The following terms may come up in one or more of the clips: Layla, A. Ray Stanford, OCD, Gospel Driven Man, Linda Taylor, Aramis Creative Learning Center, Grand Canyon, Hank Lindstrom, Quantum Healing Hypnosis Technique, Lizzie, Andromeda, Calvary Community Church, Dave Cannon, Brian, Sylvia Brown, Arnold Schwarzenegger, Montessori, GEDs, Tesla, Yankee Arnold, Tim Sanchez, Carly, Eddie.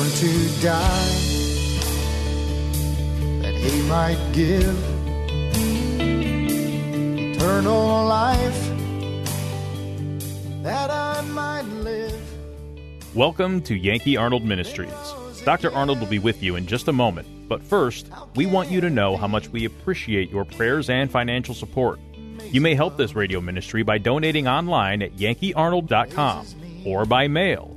born to die, that he might give eternal life, that I might live. Welcome to Yankee Arnold Ministries. Dr. Arnold will be with you in just a moment, but first, we want you to know how much we appreciate your prayers and financial support. You may help this radio ministry by donating online at yankeearnold.com or by mail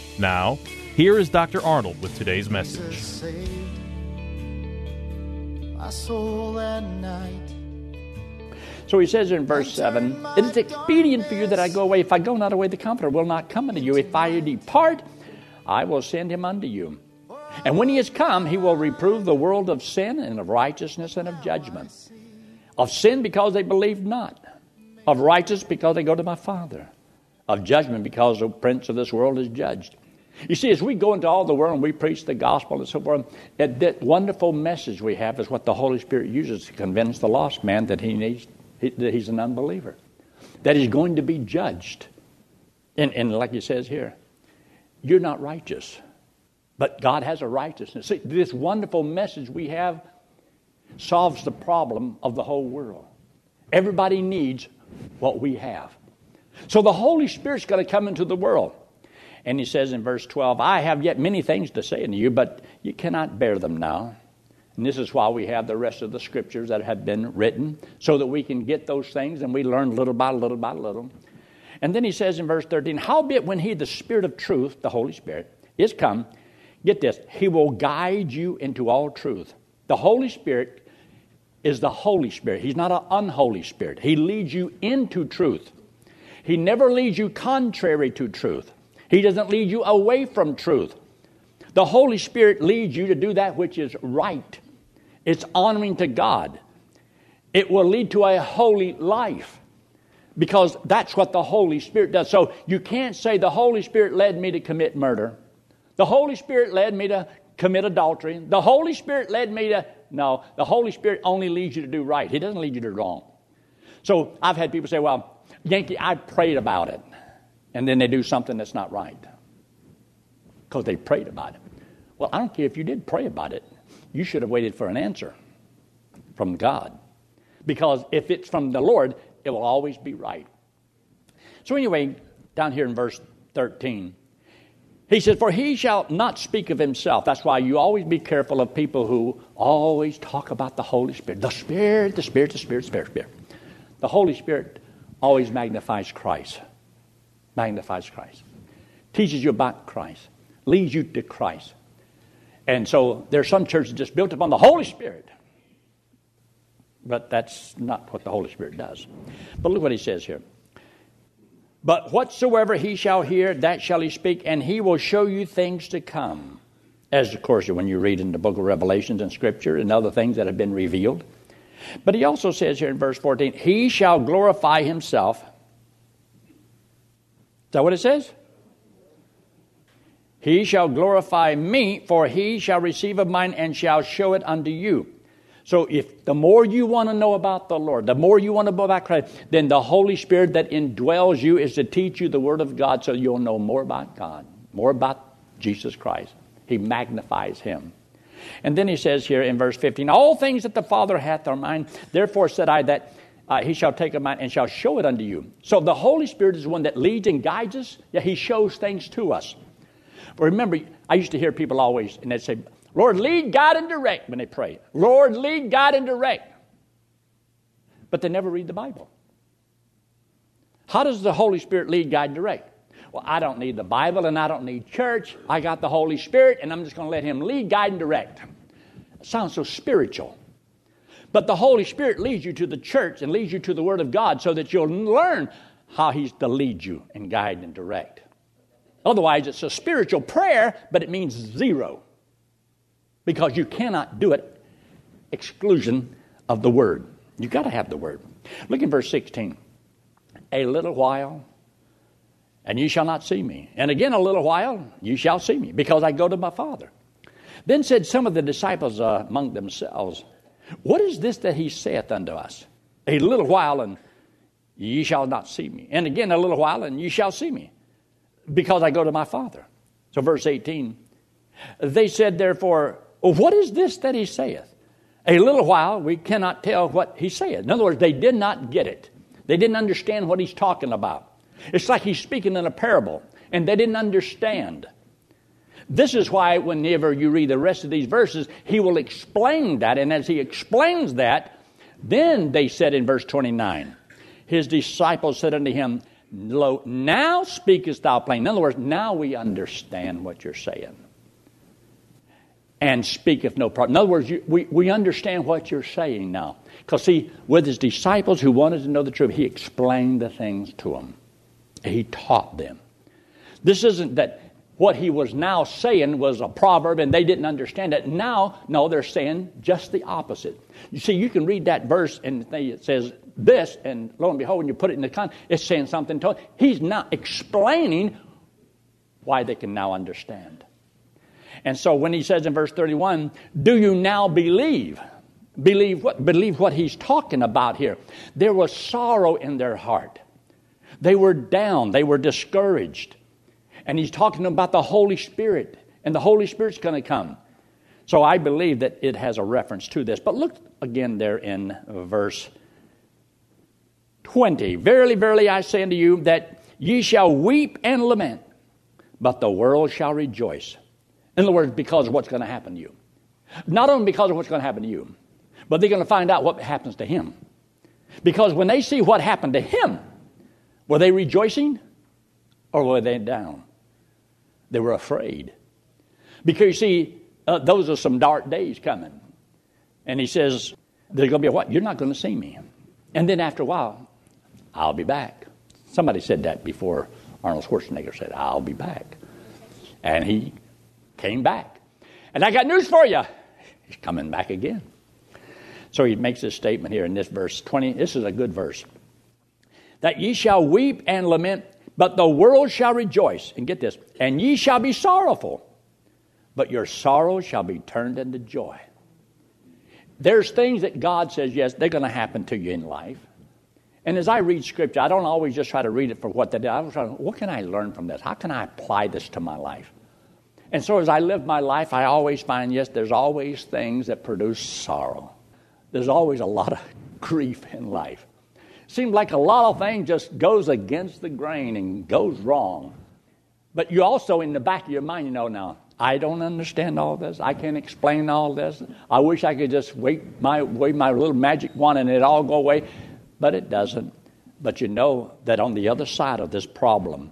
Now, here is Dr. Arnold with today's message. So he says in verse 7, "It is expedient for you that I go away. If I go not away, the Comforter will not come unto you. If I depart, I will send him unto you. And when he is come, he will reprove the world of sin and of righteousness and of judgment. Of sin because they believed not. Of righteousness because they go to my Father. Of judgment because the prince of this world is judged." You see, as we go into all the world and we preach the gospel and so forth, that wonderful message we have is what the Holy Spirit uses to convince the lost man that he's an unbeliever, that he's going to be judged. And like he says here, you're not righteous, but God has a righteousness. See, this wonderful message we have solves the problem of the whole world. Everybody needs what we have. So the Holy Spirit's going to come into the world. And he says in verse 12, "I have yet many things to say unto you, but you cannot bear them now." And this is why we have the rest of the scriptures that have been written, so that we can get those things and we learn little by little by little. And then he says in verse 13, "Howbeit when he, the Spirit of truth," the Holy Spirit, "is come," get this, "he will guide you into all truth." The Holy Spirit is the Holy Spirit. He's not an unholy spirit. He leads you into truth. He never leads you contrary to truth. He doesn't lead you away from truth. The Holy Spirit leads you to do that which is right. It's honoring to God. It will lead to a holy life, because that's what the Holy Spirit does. So you can't say the Holy Spirit led me to commit murder. The Holy Spirit led me to commit adultery. The Holy Spirit led me to... No, the Holy Spirit only leads you to do right. He doesn't lead you to wrong. So I've had people say, "Well, Yankee, I prayed about it." And then they do something that's not right because they prayed about it. Well, I don't care if you did pray about it. You should have waited for an answer from God, because if it's from the Lord, it will always be right. So anyway, down here in verse 13, he says, "For he shall not speak of himself." That's why you always be careful of people who always talk about the Holy Spirit. The Spirit, the Spirit, the Spirit, the Spirit, the Spirit. The Holy Spirit always magnifies Christ. Magnifies Christ. Teaches you about Christ. Leads you to Christ. And so there are some churches just built upon the Holy Spirit. But that's not what the Holy Spirit does. But look what he says here. "But whatsoever he shall hear, that shall he speak, and he will show you things to come." As, of course, when you read in the book of Revelations and Scripture and other things that have been revealed. But he also says here in verse 14, "He shall glorify himself." Is that what it says? "He shall glorify me, for he shall receive of mine and shall show it unto you." So if the more you want to know about the Lord, the more you want to know about Christ, then the Holy Spirit that indwells you is to teach you the Word of God, so you'll know more about God, more about Jesus Christ. He magnifies him. And then he says here in verse 15, "All things that the Father hath are mine. Therefore said I that he shall take of mine and shall show it unto you." So the Holy Spirit is the one that leads and guides us. Yeah, he shows things to us. But remember, I used to hear people always, and they'd say, "Lord, lead, guide, and direct," when they pray. Lord, lead, guide, and direct. But they never read the Bible. How does the Holy Spirit lead, guide, and direct? Well, I don't need the Bible, and I don't need church. I got the Holy Spirit, and I'm just going to let him lead, guide, and direct. It sounds so spiritual. But the Holy Spirit leads you to the church and leads you to the Word of God, so that you'll learn how he's to lead you and guide and direct. Otherwise, it's a spiritual prayer, but it means zero. because you cannot do it exclusion of the Word. You've got to have the Word. Look in verse 16. A little while, and you shall not see me. And again a little while, you shall see me, because I go to my Father. Then said some of the disciples among themselves, What is this that he saith unto us? A little while, and ye shall not see me. And again a little while, and ye shall see me, because I go to my Father. So verse 18, they said therefore, What is this that he saith? A little while, we cannot tell what he saith. In other words, they did not get it. They didn't understand what he's talking about. It's like he's speaking in a parable, and they didn't understand. This is why whenever you read the rest of these verses, he will explain that. And as he explains that, then they said in verse 29, his disciples said unto him, Lo, now speakest thou plain. In other words, now we understand what you're saying. And speaketh no problem. In other words, we understand what you're saying now. Because see, with his disciples who wanted to know the truth, he explained the things to them. He taught them. This isn't that what he was now saying was a proverb and they didn't understand it. Now, no, they're saying just the opposite. You see, you can read that verse and it says this, and lo and behold, when you put it in the context, it's saying something totally. He's not explaining why they can now understand. And so when he says in verse 31, do you now believe? Believe what he's talking about here. There was sorrow in their heart. They were down. They were discouraged. And he's talking about the Holy Spirit. And the Holy Spirit's going to come. So I believe that it has a reference to this. But look again there in verse 20. Verily, verily, I say unto you that ye shall weep and lament, but the world shall rejoice. In other words, because of what's going to happen to you. Not only because of what's going to happen to you, but they're going to find out what happens to him. Because when they see what happened to him, were they rejoicing or were they down? They were afraid. Because you see, those are some dark days coming. And he says, there's going to be a what? You're not going to see me. And then after a while, I'll be back. Somebody said that before. Arnold Schwarzenegger said, I'll be back. And he came back. And I got news for you. He's coming back again. So he makes this statement here in this verse 20. This is a good verse. That ye shall weep and lament, but the world shall rejoice. And get this. And ye shall be sorrowful, but your sorrow shall be turned into joy. There's things that God says, yes, they're going to happen to you in life. And as I read Scripture, I don't always just try to read it for what they did. I was trying, what can I learn from this? How can I apply this to my life? And so as I live my life, I always find, yes, there's always things that produce sorrow. There's always a lot of grief in life. Seems like a lot of things just goes against the grain and goes wrong. But you also, in the back of your mind, you know, now, I don't understand all this. I can't explain all this. I wish I could just wave my little magic wand and it all go away. But it doesn't. But you know that on the other side of this problem,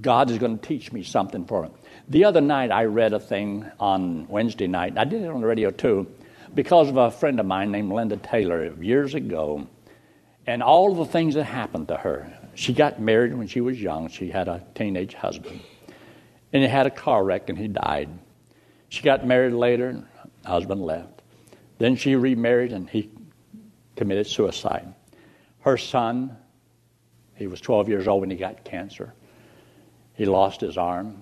God is going to teach me something for it. The other night I read a thing on Wednesday night. I did it on the radio too because of a friend of mine named Linda Taylor years ago and all the things that happened to her. She got married when she was young. She had a teenage husband and he had a car wreck and he died. She got married later and husband left. Then she remarried and he committed suicide. Her son, he was 12 years old when he got cancer. He lost his arm.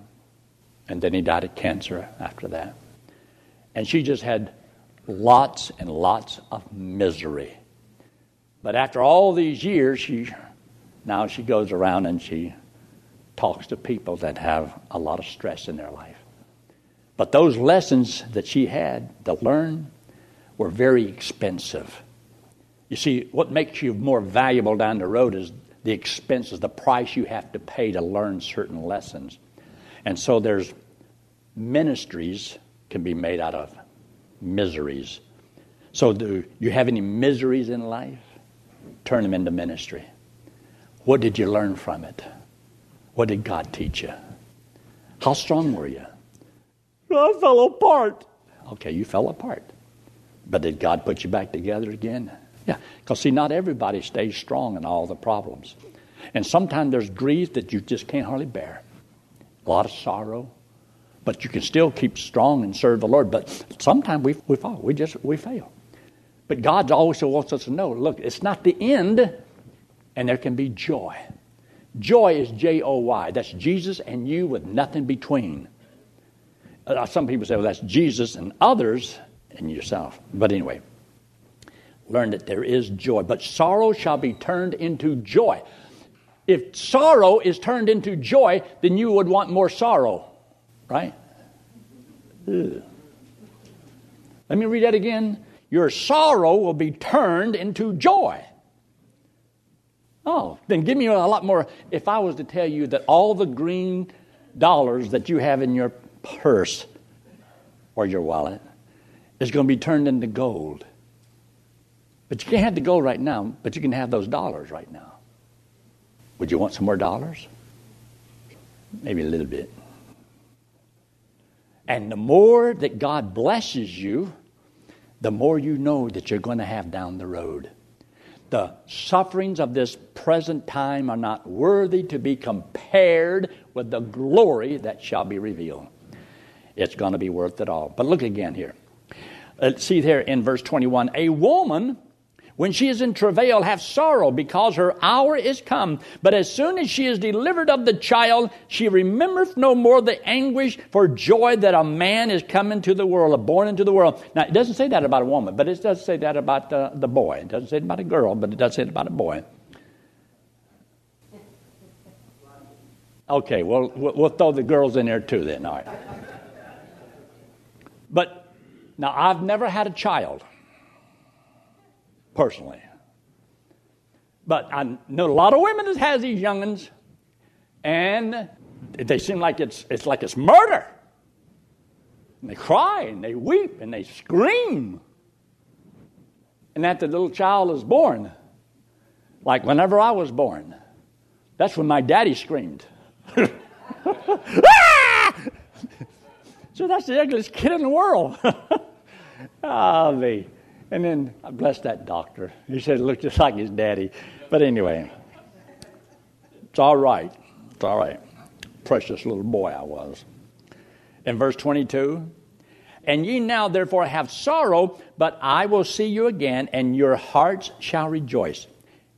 And then he died of cancer after that. And she just had lots and lots of misery. But after all these years, she goes around and she talks to people that have a lot of stress in their life. But those lessons that she had to learn were very expensive. You see, what makes you more valuable down the road is the expenses, the price you have to pay to learn certain lessons. And so there's ministries can be made out of miseries. So do you have any miseries in life? Turn them into ministry. What did you learn from it? What did God teach you? How strong were you? I fell apart. Okay, you fell apart. But did God put you back together again? Yeah, because see, not everybody stays strong in all the problems. And sometimes there's grief that you just can't hardly bear. A lot of sorrow, But you can still keep strong and serve the Lord. But sometimes we fall. We fail. But God also wants us to know, look, it's not the end, and there can be joy. Joy is J-O-Y. That's Jesus and you with nothing between. Some people say, well, that's Jesus and others and yourself. But anyway, learn that there is joy. But sorrow shall be turned into joy. If sorrow is turned into joy, then you would want more sorrow. Right? Ugh. Let me read that again. Your sorrow will be turned into joy. Oh, then give me a lot more. If I was to tell you that all the green dollars that you have in your purse or your wallet is going to be turned into gold. But you can't have the gold right now, but you can have those dollars right now. Would you want some more dollars? Maybe a little bit. And the more that God blesses you, the more you know that you're going to have down the road. The sufferings of this present time are not worthy to be compared with the glory that shall be revealed. It's going to be worth it all. But look again here. See there in verse 21. A woman, when she is in travail, hath sorrow, because her hour is come. But as soon as she is delivered of the child, she remembereth no more the anguish for joy that a man is come into the world, or born into the world. Now, it doesn't say that about a woman, but it does say that about the boy. It doesn't say it about a girl, but it does say it about a boy. Okay, well, we'll throw the girls in there too then, all right. But now, I've never had a child. Personally. But I know a lot of women that has these young'uns, and they seem like it's like it's murder. And they cry and they weep and they scream. And that the little child is born. Like whenever I was born. That's when my daddy screamed. Ah! So that's the ugliest kid in the world. Oh, me. And then I blessed that doctor. He said it looked just like his daddy. But anyway, it's all right. It's all right. Precious little boy I was. In verse 22, and ye now therefore have sorrow, but I will see you again, and your hearts shall rejoice.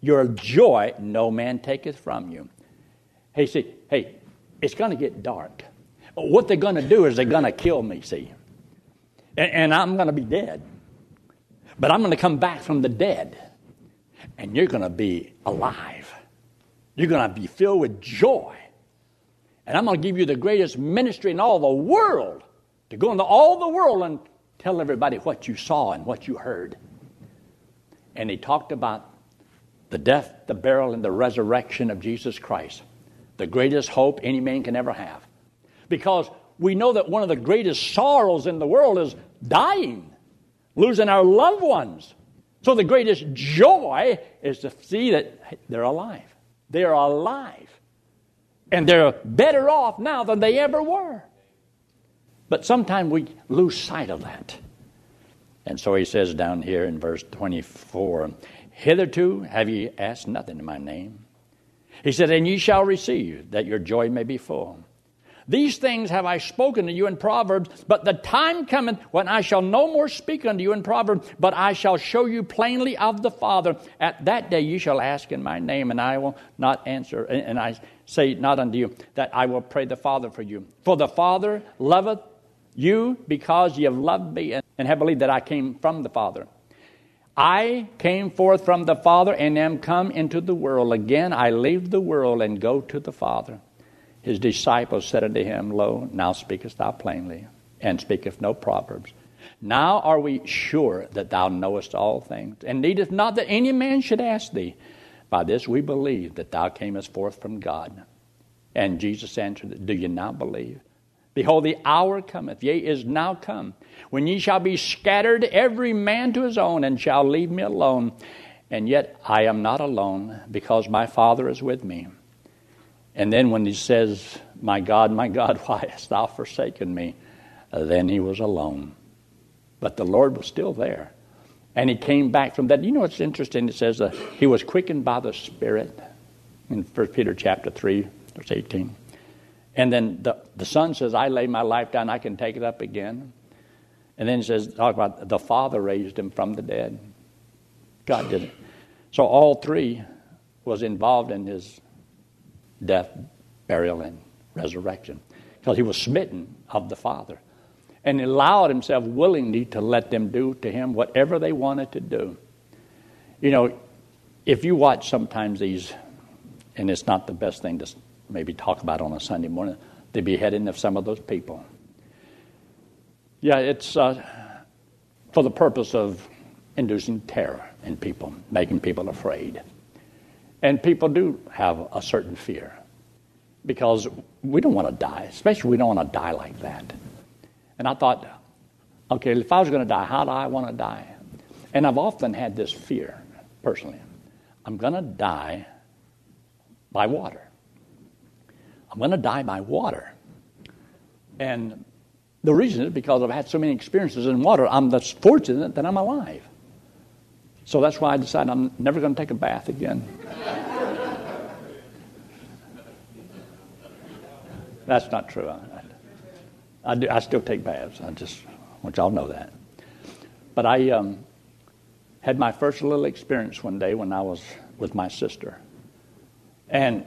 Your joy no man taketh from you. Hey, see, hey, it's going to get dark. What they're going to do is they're going to kill me, see. And I'm going to be dead. But I'm going to come back from the dead, and you're going to be alive. You're going to be filled with joy. And I'm going to give you the greatest ministry in all the world, to go into all the world and tell everybody what you saw and what you heard. And he talked about the death, the burial, and the resurrection of Jesus Christ, the greatest hope any man can ever have. Because we know that one of the greatest sorrows in the world is dying. Losing our loved ones. So the greatest joy is to see that they're alive. They are alive. And they're better off now than they ever were. But sometimes we lose sight of that. And so he says down here in verse 24, hitherto have ye asked nothing in my name. He said, and ye shall receive, that your joy may be full. These things have I spoken to you in Proverbs, but the time cometh when I shall no more speak unto you in Proverbs, but I shall show you plainly of the Father. At that day you shall ask in my name, and I will not answer, and I say not unto you, that I will pray the Father for you. For the Father loveth you, because ye have loved me, and have believed that I came from the Father. I came forth from the Father, and am come into the world. Again I leave the world, and go to the Father. His disciples said unto him, Lo, now speakest thou plainly, and speakest no proverbs. Now are we sure that thou knowest all things, and needeth not that any man should ask thee. By this we believe that thou camest forth from God. And Jesus answered, Do ye not believe? Behold, the hour cometh, yea, is now come, when ye shall be scattered every man to his own, and shall leave me alone. And yet I am not alone, because my Father is with me. And then when he says, my God, why hast thou forsaken me? Then he was alone. But the Lord was still there. And he came back from that. You know what's interesting? It says he was quickened by the Spirit in 1 Peter chapter 3, verse 18. And then the son says, I lay my life down, I can take it up again. And then he says, talk about the Father raised him from the dead. God did it. So all three was involved in his death, burial, and resurrection. Because he was smitten of the Father. And he allowed himself willingly to let them do to him whatever they wanted to do. You know, if you watch sometimes these, and it's not the best thing to maybe talk about on a Sunday morning, the beheading of some of those people. Yeah, it's for the purpose of inducing terror in people, making people afraid. And people do have a certain fear because we don't want to die, especially we don't want to die like that. And I thought, okay, if I was going to die, how do I want to die? And I've often had this fear, personally. I'm going to die by water. I'm going to die by water. And the reason is because I've had so many experiences in water. I'm thus fortunate that I'm alive. So that's why I decided I'm never going to take a bath again. That's not true. I still take baths. I just want y'all to know that. But I had my first little experience one day when I was with my sister. And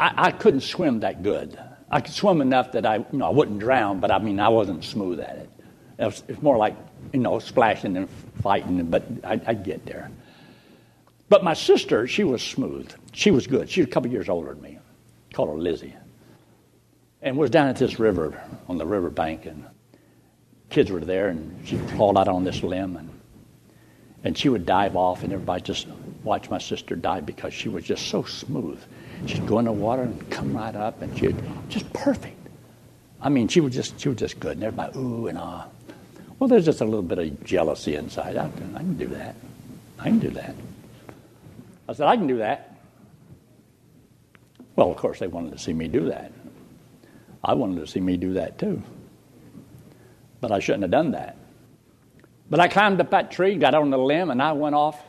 I couldn't swim that good. I could swim enough that I wouldn't drown, but I mean, I wasn't smooth at it. It's more like, splashing and fighting, but I'd get there. But my sister, she was smooth. She was good. She was a couple years older than me. Called her Lizzie. And we was down at this river, on the riverbank, and kids were there, and she crawled out on this limb, and she would dive off, and everybody just watched my sister dive because she was just so smooth. She'd go in the water and come right up, and she'd just perfect. I mean, she was just good, and everybody ooh and ah. Well, there's just a little bit of jealousy inside. I can do that. I said, I can do that. Well, of course, they wanted to see me do that. I wanted to see me do that too. But I shouldn't have done that. But I climbed up that tree, got on the limb, and I went off,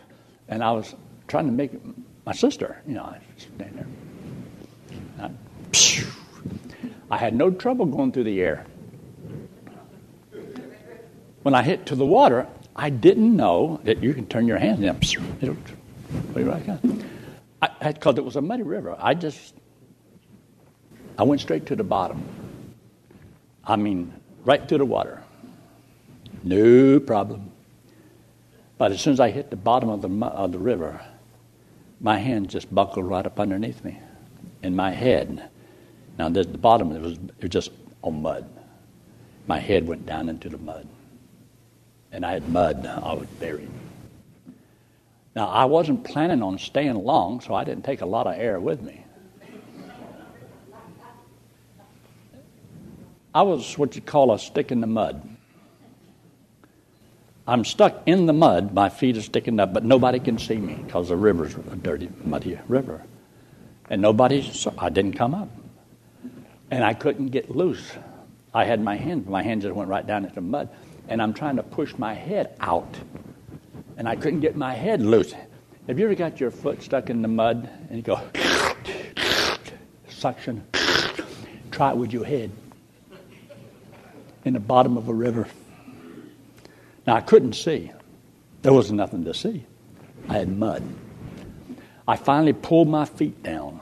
and I was trying to make my sister, I was standing there. I had no trouble going through the air. When I hit to the water, I didn't know that you can turn your hands down. Because it was a muddy river. I went straight to the bottom. I mean, right through the water. No problem. But as soon as I hit the bottom of the river, my hand just buckled right up underneath me. And my head, now the bottom, it was just on mud. My head went down into the mud. And I had mud. I was buried. Now, I wasn't planning on staying long, so I didn't take a lot of air with me. I was what you call a stick in the mud. I'm stuck in the mud. My feet are sticking up, but nobody can see me because the river's a dirty, muddy river. And I didn't come up. And I couldn't get loose. I had my hand. My hand just went right down into the mud. And I'm trying to push my head out. And I couldn't get my head loose. Have you ever got your foot stuck in the mud? And you go, suction. Try it with your head. In the bottom of a river. Now, I couldn't see. There was nothing to see. I had mud. I finally pulled my feet down,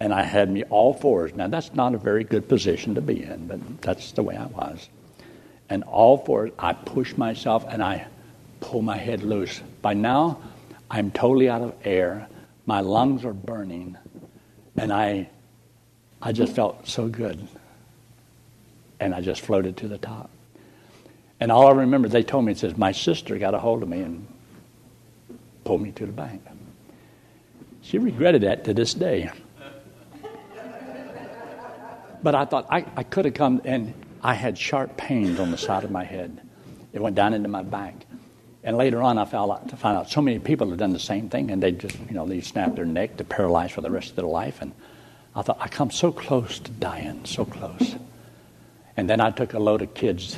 and I had me all fours. Now, that's not a very good position to be in, but that's the way I was. And all fours, I pushed myself, and I pulled my head loose. By now, I'm totally out of air. My lungs are burning, and I just felt so good. And I just floated to the top. And all I remember, they told me, it says, my sister got a hold of me and pulled me to the bank. She regretted that to this day. But I thought, I could have come, and I had sharp pains on the side of my head. It went down into my back. And later on, I found out so many people had done the same thing, and they just, they snapped their neck to paralyze for the rest of their life. And I thought, I come so close to dying, so close. And then I took a load of kids,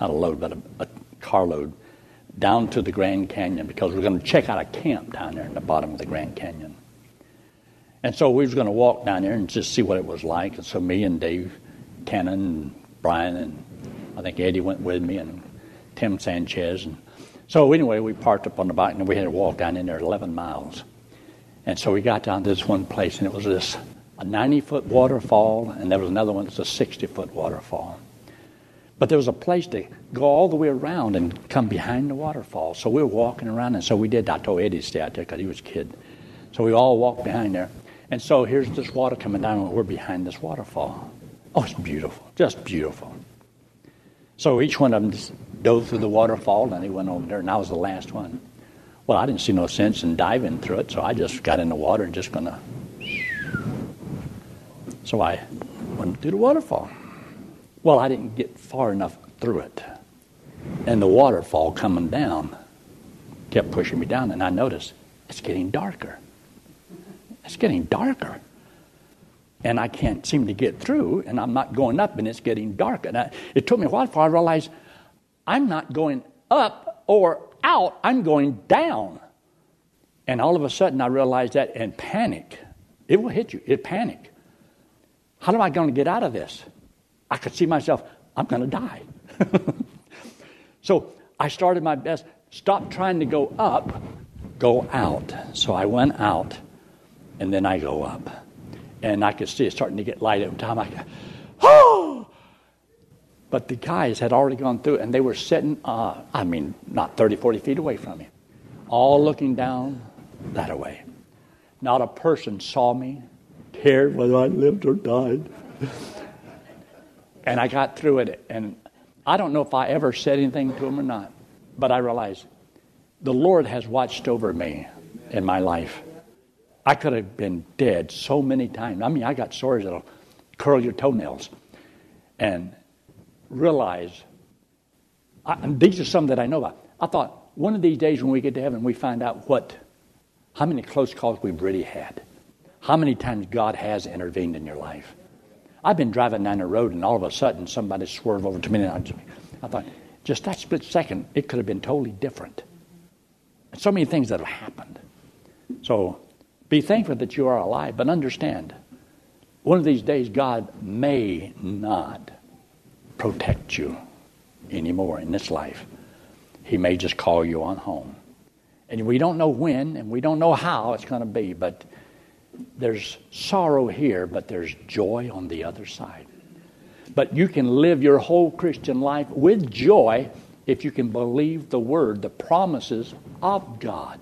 not a load, but a carload, down to the Grand Canyon because we were going to check out a camp down there in the bottom of the Grand Canyon. And so we was going to walk down there and just see what it was like. And so me and Dave Cannon and Brian and I think Eddie went with me and Tim Sanchez. And so anyway, we parked up on the bike and we had to walk down in there 11 miles. And so we got down to this one place and it was this a 90-foot waterfall and there was another one that's a 60-foot waterfall. But there was a place to go all the way around and come behind the waterfall. So we were walking around, and so we did. I told Eddie to stay out there because he was a kid. So we all walked behind there. And so here's this water coming down, and we're behind this waterfall. Oh, it's beautiful, just beautiful. So each one of them just dove through the waterfall, and they went over there, and I was the last one. Well, I didn't see no sense in diving through it, so I just got in the water and just going to... So I went through the waterfall. Well, I didn't get far enough through it. And the waterfall coming down kept pushing me down, and I noticed it's getting darker. It's getting darker. And I can't seem to get through, and I'm not going up, and it's getting dark. And it took me a while before I realized I'm not going up or out, I'm going down. And all of a sudden I realized that and panic. It will hit you. It panic. How am I going to get out of this? I could see myself, I'm going to die. So I started my best, stop trying to go up, go out. So I went out, and then I go up. And I could see it starting to get light every time. I go, oh! But the guys had already gone through, and they were sitting, not 30, 40 feet away from me, all looking down that way. Not a person saw me, cared whether I lived or died. And I got through it, and I don't know if I ever said anything to him or not, but I realized the Lord has watched over me in my life. I could have been dead so many times. I mean, I got sores that'll curl your toenails, and realize these are some that I know about. I thought one of these days when we get to heaven, we find out how many close calls we've really had, how many times God has intervened in your life. I've been driving down the road, and all of a sudden, somebody swerved over to me, and I thought, just that split second, it could have been totally different. And so many things that have happened. So be thankful that you are alive, but understand, one of these days, God may not protect you anymore in this life. He may just call you on home. And we don't know when, and we don't know how it's going to be, but there's sorrow here, but there's joy on the other side. But you can live your whole Christian life with joy if you can believe the word, the promises of God,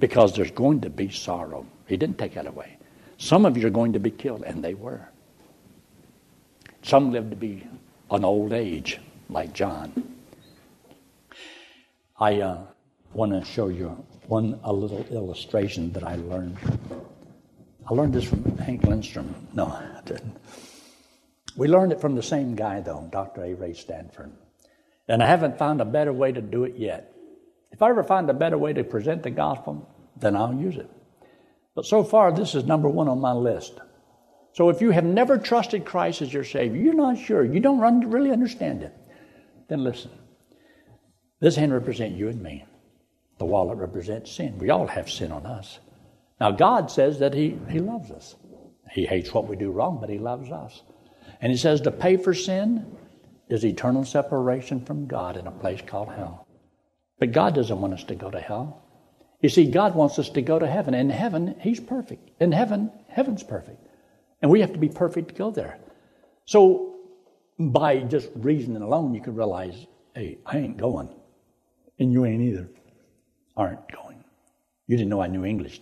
because there's going to be sorrow. He didn't take that away. Some of you are going to be killed, and they were. Some lived to be an old age, like John. I want to show you a little illustration that I learned. I learned this from Hank Lindstrom. No, I didn't. We learned it from the same guy, though, Dr. A. Ray Stanford. And I haven't found a better way to do it yet. If I ever find a better way to present the gospel, then I'll use it. But so far, this is number one on my list. So if you have never trusted Christ as your Savior, you're not sure, you don't really understand it, then listen. This hand represents you and me. The wallet represents sin. We all have sin on us. Now, God says that He loves us. He hates what we do wrong, but He loves us. And He says the pay for sin is eternal separation from God in a place called hell. But God doesn't want us to go to hell. You see, God wants us to go to heaven. In heaven, He's perfect. In heaven, heaven's perfect. And we have to be perfect to go there. So by just reasoning alone, you can realize, hey, I ain't going. And you ain't either. Aren't going. You didn't know I knew English.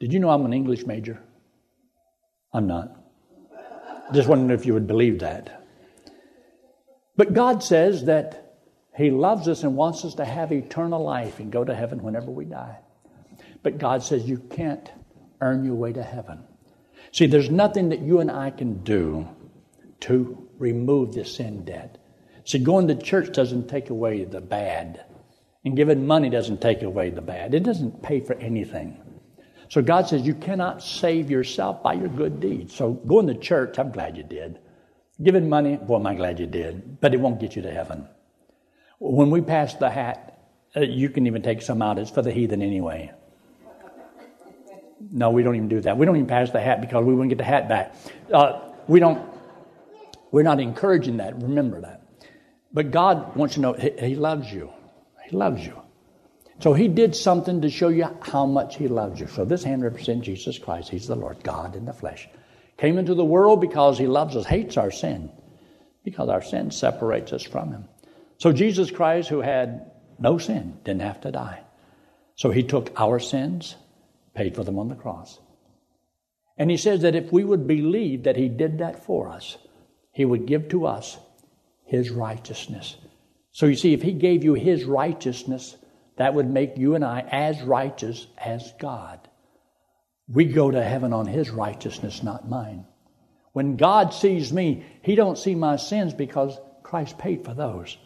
Did you know I'm an English major? I'm not. Just wondering if you would believe that. But God says that He loves us and wants us to have eternal life and go to heaven whenever we die. But God says you can't earn your way to heaven. See, there's nothing that you and I can do to remove this sin debt. See, going to church doesn't take away the bad. And giving money doesn't take away the bad. It doesn't pay for anything. So God says you cannot save yourself by your good deeds. So going to church, I'm glad you did. Giving money, boy, am I glad you did. But it won't get you to heaven. When we pass the hat, you can even take some out. It's for the heathen anyway. No, we don't even do that. We don't even pass the hat because we wouldn't get the hat back. We're not encouraging that. Remember that. But God wants to know He loves you. He loves you. So He did something to show you how much He loves you. So this hand represents Jesus Christ. He's the Lord, God in the flesh. Came into the world because He loves us, hates our sin, because our sin separates us from Him. So Jesus Christ, who had no sin, didn't have to die. So He took our sins, paid for them on the cross. And He says that if we would believe that He did that for us, He would give to us His righteousness. So you see, if He gave you His righteousness, that would make you and I as righteous as God. We go to heaven on His righteousness, not mine. When God sees me, He don't see my sins because Christ paid for those.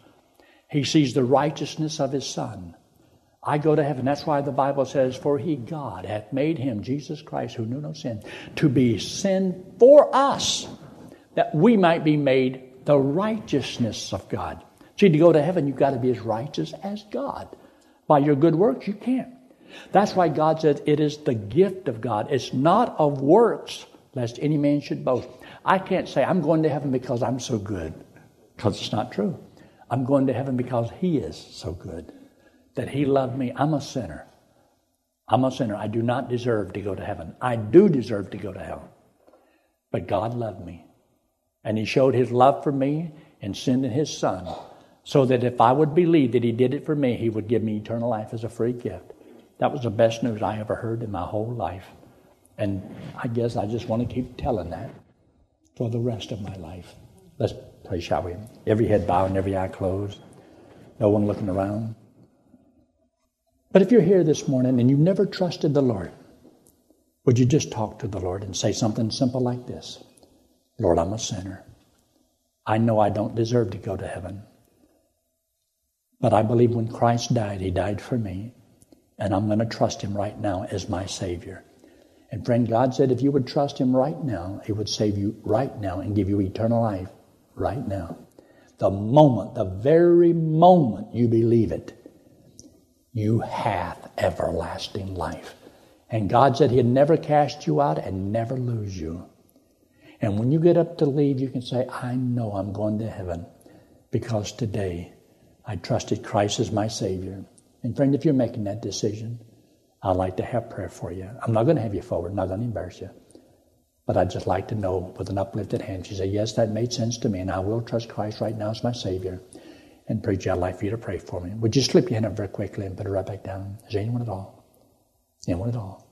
He sees the righteousness of His Son. I go to heaven. That's why the Bible says, for He, God, hath made Him, Jesus Christ, who knew no sin, to be sin for us, that we might be made the righteousness of God. See, to go to heaven, you've got to be as righteous as God. By your good works, you can't. That's why God says it is the gift of God. It's not of works, lest any man should boast. I can't say I'm going to heaven because I'm so good, because it's not true. I'm going to heaven because He is so good, that He loved me. I'm a sinner. I'm a sinner. I do not deserve to go to heaven. I do deserve to go to hell. But God loved me, and He showed His love for me in sending His Son, so that if I would believe that He did it for me, He would give me eternal life as a free gift. That was the best news I ever heard in my whole life. And I guess I just want to keep telling that for the rest of my life. Let's pray, shall we? Every head bowed and every eye closed. No one looking around. But if you're here this morning and you've never trusted the Lord, would you just talk to the Lord and say something simple like this? Lord, I'm a sinner. I know I don't deserve to go to heaven. But I believe when Christ died, He died for me. And I'm going to trust Him right now as my Savior. And friend, God said if you would trust Him right now, He would save you right now and give you eternal life right now. The moment, the very moment you believe it, you have everlasting life. And God said He'd never cast you out and never lose you. And when you get up to leave, you can say, I know I'm going to heaven because today I trusted Christ as my Savior. And friend, if you're making that decision, I'd like to have prayer for you. I'm not going to have you forward. I'm not going to embarrass you. But I'd just like to know with an uplifted hand. She said, yes, that made sense to me, and I will trust Christ right now as my Savior. And preacher, I'd like for you to pray for me. Would you slip your hand up very quickly and put it right back down? Is there anyone at all? Anyone at all?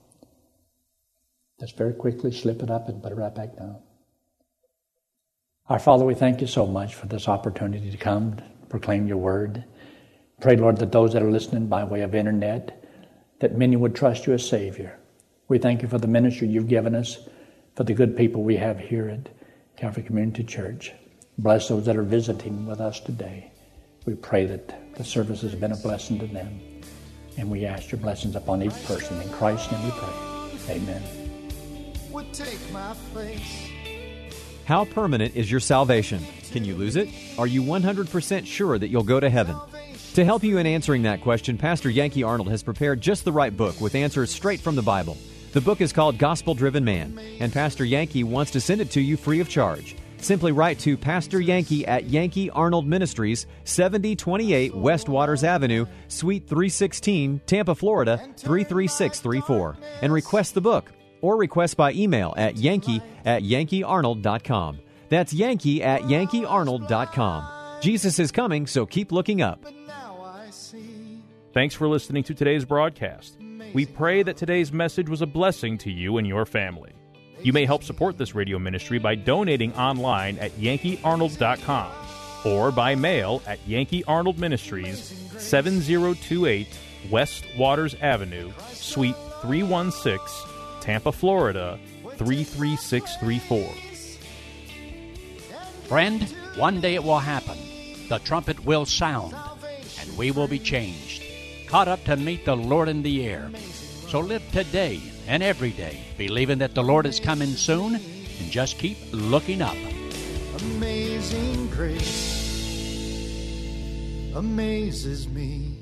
Just very quickly slip it up and put it right back down. Our Father, we thank You so much for this opportunity to come to proclaim Your word. Pray, Lord, that those that are listening by way of internet, that many would trust You as Savior. We thank You for the ministry You've given us, for the good people we have here at Calvary Community Church. Bless those that are visiting with us today. We pray that the service has been a blessing to them, and we ask Your blessings upon each person. In Christ's name we pray. Amen. How permanent is your salvation? Can you lose it? Are you 100% sure that you'll go to heaven? To help you in answering that question, Pastor Yankee Arnold has prepared just the right book with answers straight from the Bible. The book is called Gospel Driven Man, and Pastor Yankee wants to send it to you free of charge. Simply write to Pastor Yankee at Yankee Arnold Ministries, 7028 West Waters Avenue, Suite 316, Tampa, Florida, 33634, and request the book, or request by email at yankee@yankeearnold.com. That's yankee@yankeearnold.com. Jesus is coming, so keep looking up. Thanks for listening to today's broadcast. We pray that today's message was a blessing to you and your family. You may help support this radio ministry by donating online at yankeearnold.com or by mail at Yankee Arnold Ministries, 7028 West Waters Avenue, Suite 316, Tampa, Florida, 33634. Friend, one day it will happen. The trumpet will sound, and we will be changed, caught up to meet the Lord in the air. So live today and every day, believing that the Lord is coming soon, and just keep looking up. Amazing grace amazes me.